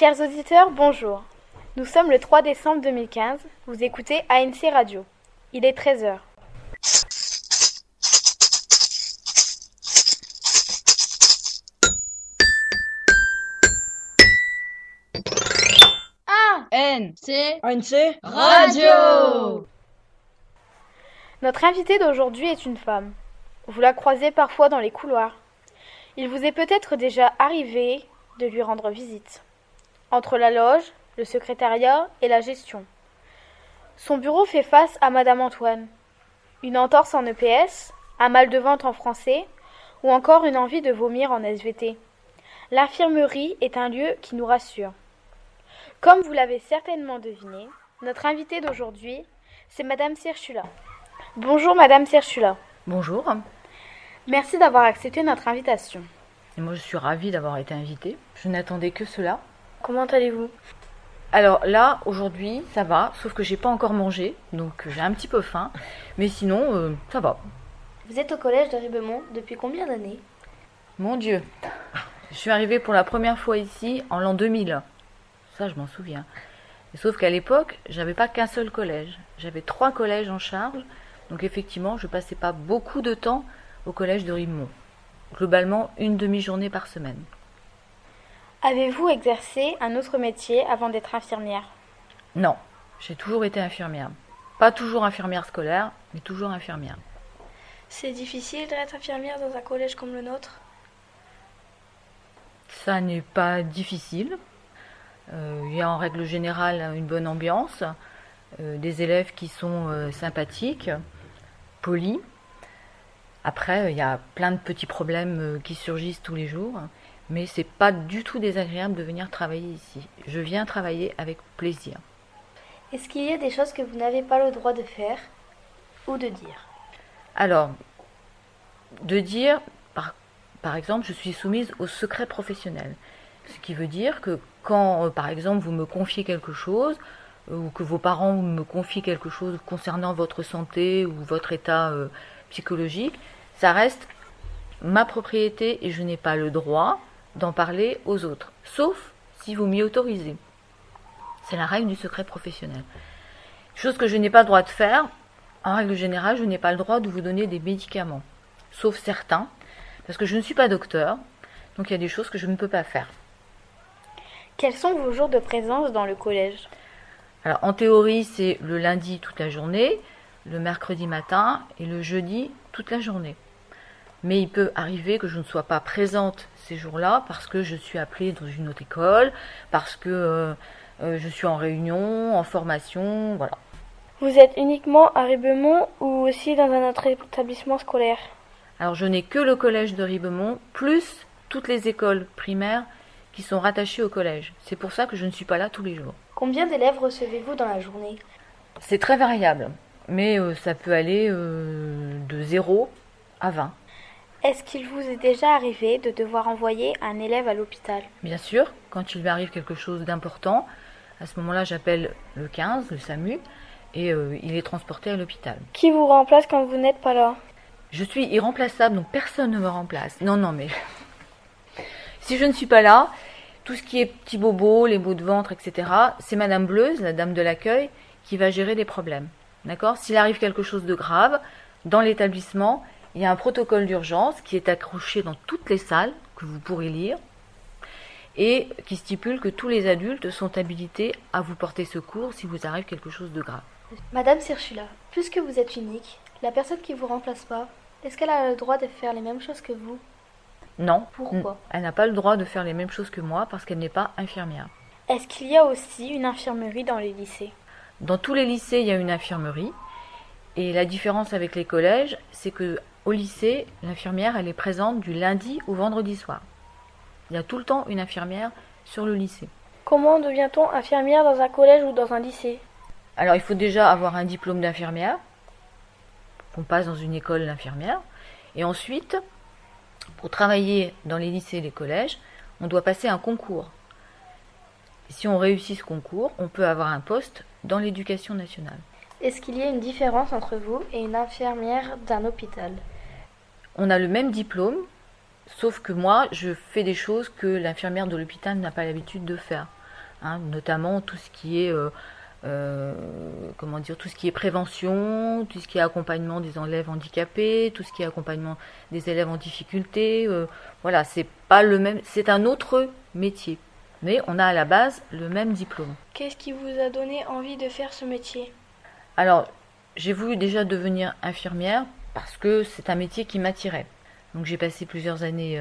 Chers auditeurs, bonjour. Nous sommes le 3 décembre 2015. Vous écoutez ANC Radio. Il est 13h. ANC Radio. Notre invitée d'aujourd'hui est une femme. Vous la croisez parfois dans les couloirs. Il vous est peut-être déjà arrivé de lui rendre visite. Entre la loge, le secrétariat et la gestion. Son bureau fait face à Madame Antoine. Une entorse en EPS, un mal de ventre en français ou encore une envie de vomir en SVT. L'infirmerie est un lieu qui nous rassure. Comme vous l'avez certainement deviné, notre invitée d'aujourd'hui, c'est Madame Sierzchula. Bonjour Madame Sierzchula. Bonjour. Merci d'avoir accepté notre invitation. Et moi je suis ravie d'avoir été invitée. Je n'attendais que cela. Comment allez-vous ? Alors là, aujourd'hui, ça va, sauf que j'ai pas encore mangé, donc j'ai un petit peu faim. Mais sinon, ça va. Vous êtes au collège de Ribemont depuis combien d'années ? Mon Dieu, je suis arrivée pour la première fois ici en l'an 2000. Ça, je m'en souviens. Sauf qu'à l'époque, j'avais pas qu'un seul collège. J'avais 3 collèges en charge. Donc effectivement, je passais pas beaucoup de temps au collège de Ribemont. Globalement, une demi-journée par semaine. Avez-vous exercé un autre métier avant d'être infirmière ? Non, j'ai toujours été infirmière. Pas toujours infirmière scolaire, mais toujours infirmière. C'est difficile d'être infirmière dans un collège comme le nôtre ? Ça n'est pas difficile. Il y a en règle générale une bonne ambiance, des élèves qui sont sympathiques, polis. Après, il y a plein de petits problèmes qui surgissent tous les jours, mais c'est pas du tout désagréable de venir travailler ici. Je viens travailler avec plaisir. Est-ce qu'il y a des choses que vous n'avez pas le droit de faire ou de dire ? Alors, de dire, par exemple, je suis soumise au secret professionnel. Ce qui veut dire que quand, par exemple, vous me confiez quelque chose, ou que vos parents me confient quelque chose concernant votre santé ou votre état psychologique, ça reste ma propriété et je n'ai pas le droit d'en parler aux autres, sauf si vous m'y autorisez. C'est la règle du secret professionnel. Chose que je n'ai pas le droit de faire, en règle générale, je n'ai pas le droit de vous donner des médicaments, sauf certains, parce que je ne suis pas docteur, donc il y a des choses que je ne peux pas faire. Quels sont vos jours de présence dans le collège ? Alors, en théorie, c'est le lundi toute la journée, le mercredi matin et le jeudi toute la journée. Mais il peut arriver que je ne sois pas présente ces jours-là parce que je suis appelée dans une autre école, parce que je suis en réunion, en formation, voilà. Vous êtes uniquement à Ribemont ou aussi dans un autre établissement scolaire ? Alors, je n'ai que le collège de Ribemont, plus toutes les écoles primaires qui sont rattachés au collège. C'est pour ça que je ne suis pas là tous les jours. Combien d'élèves recevez-vous dans la journée ? C'est très variable, mais ça peut aller de 0 à 20. Est-ce qu'il vous est déjà arrivé de devoir envoyer un élève à l'hôpital ? Bien sûr, quand il lui arrive quelque chose d'important, à ce moment-là j'appelle le 15, le SAMU, et il est transporté à l'hôpital. Qui vous remplace quand vous n'êtes pas là ? Je suis irremplaçable, donc personne ne me remplace. Non, mais... Si je ne suis pas là, tout ce qui est petits bobos, les maux de ventre, etc., c'est Madame Bleuse, la dame de l'accueil, qui va gérer les problèmes. D'accord ? S'il arrive quelque chose de grave, dans l'établissement, il y a un protocole d'urgence qui est accroché dans toutes les salles, que vous pourrez lire, et qui stipule que tous les adultes sont habilités à vous porter secours si vous arrive quelque chose de grave. Madame Sierzchula, puisque vous êtes unique, la personne qui ne vous remplace pas, est-ce qu'elle a le droit de faire les mêmes choses que vous ? Non. Pourquoi ? Elle n'a pas le droit de faire les mêmes choses que moi parce qu'elle n'est pas infirmière. Est-ce qu'il y a aussi une infirmerie dans les lycées ? Dans tous les lycées, il y a une infirmerie. Et la différence avec les collèges, c'est qu'au lycée, l'infirmière, elle est présente du lundi au vendredi soir. Il y a tout le temps une infirmière sur le lycée. Comment devient-on infirmière dans un collège ou dans un lycée ? Alors, il faut déjà avoir un diplôme d'infirmière. On passe dans une école d'infirmière. Et ensuite... Pour travailler dans les lycées et les collèges, on doit passer un concours. Si on réussit ce concours, on peut avoir un poste dans l'éducation nationale. Est-ce qu'il y a une différence entre vous et une infirmière d'un hôpital ? On a le même diplôme, sauf que moi, je fais des choses que l'infirmière de l'hôpital n'a pas l'habitude de faire. hein, notamment tout ce qui est tout ce qui est prévention, tout ce qui est accompagnement des élèves handicapés, tout ce qui est accompagnement des élèves en difficulté. Voilà, c'est pas le même, c'est un autre métier, mais on a à la base le même diplôme. Qu'est-ce qui vous a donné envie de faire ce métier? Alors, j'ai voulu déjà devenir infirmière parce que c'est un métier qui m'attirait. Donc j'ai passé plusieurs années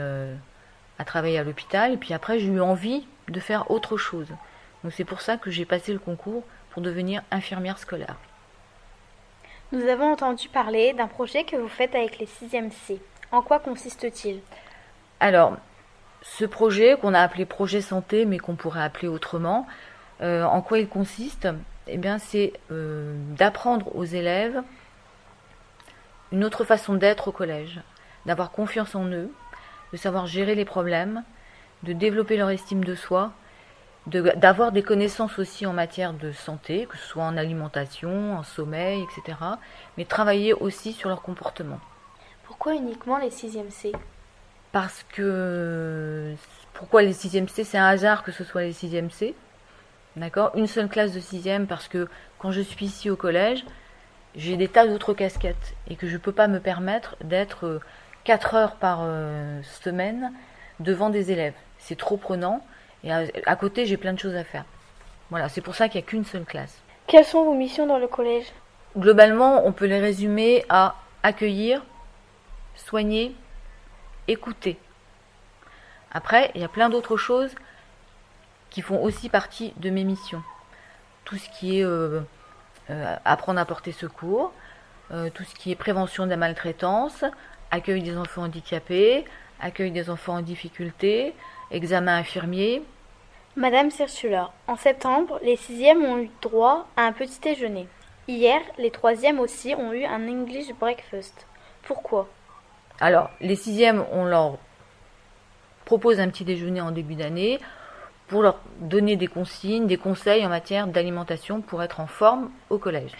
à travailler à l'hôpital, et puis après j'ai eu envie de faire autre chose. Donc c'est pour ça que j'ai passé le concours pour devenir infirmière scolaire. Nous avons entendu parler d'un projet que vous faites avec les 6e C. En quoi consiste-t-il? Alors, ce projet qu'on a appelé projet santé, mais qu'on pourrait appeler autrement, en quoi il consiste? Eh bien, c'est d'apprendre aux élèves une autre façon d'être au collège, d'avoir confiance en eux, de savoir gérer les problèmes, de développer leur estime de soi, d'avoir des connaissances aussi en matière de santé, que ce soit en alimentation, en sommeil, etc. Mais travailler aussi sur leur comportement. Pourquoi uniquement les 6e C? Parce que... Pourquoi les 6e C? C'est un hasard que ce soit les 6e C. D'accord? Une seule classe de 6e, parce que quand je suis ici au collège, j'ai des tas d'autres casquettes et que je ne peux pas me permettre d'être 4 heures par semaine devant des élèves. C'est trop prenant. Et à côté, j'ai plein de choses à faire. Voilà, c'est pour ça qu'il n'y a qu'une seule classe. Quelles sont vos missions dans le collège? Globalement, on peut les résumer à accueillir, soigner, écouter. Après, il y a plein d'autres choses qui font aussi partie de mes missions. Tout ce qui est apprendre à porter secours, tout ce qui est prévention de la maltraitance, accueil des enfants handicapés, accueil des enfants en difficulté, examen infirmier. Madame Sierzchula, en septembre, les 6e ont eu droit à un petit déjeuner. Hier, les 3e aussi ont eu un English breakfast. Pourquoi? Alors, les 6e, on leur propose un petit déjeuner en début d'année pour leur donner des consignes, des conseils en matière d'alimentation pour être en forme au collège.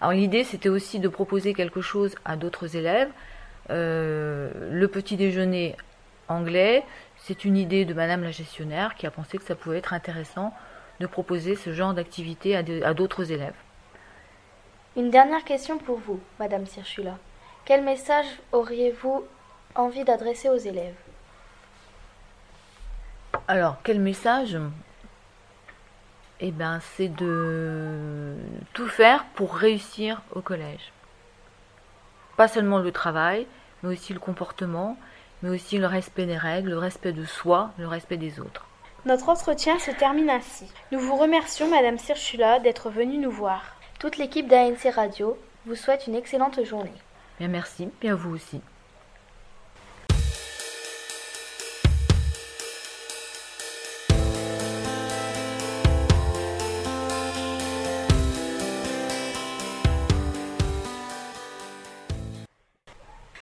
Alors, l'idée, c'était aussi de proposer quelque chose à d'autres élèves. Le petit déjeuner anglais, c'est une idée de Madame la gestionnaire qui a pensé que ça pouvait être intéressant de proposer ce genre d'activité à d'autres élèves. Une dernière question pour vous, Madame Sierzchula. Quel message auriez-vous envie d'adresser aux élèves? Alors, quel message? Eh bien, c'est de tout faire pour réussir au collège. Pas seulement le travail, mais aussi le comportement, mais aussi le respect des règles, le respect de soi, le respect des autres. Notre entretien se termine ainsi. Nous vous remercions, Madame Sierzchula, d'être venue nous voir. Toute l'équipe d'ANC Radio vous souhaite une excellente journée. Bien, merci, bien vous aussi.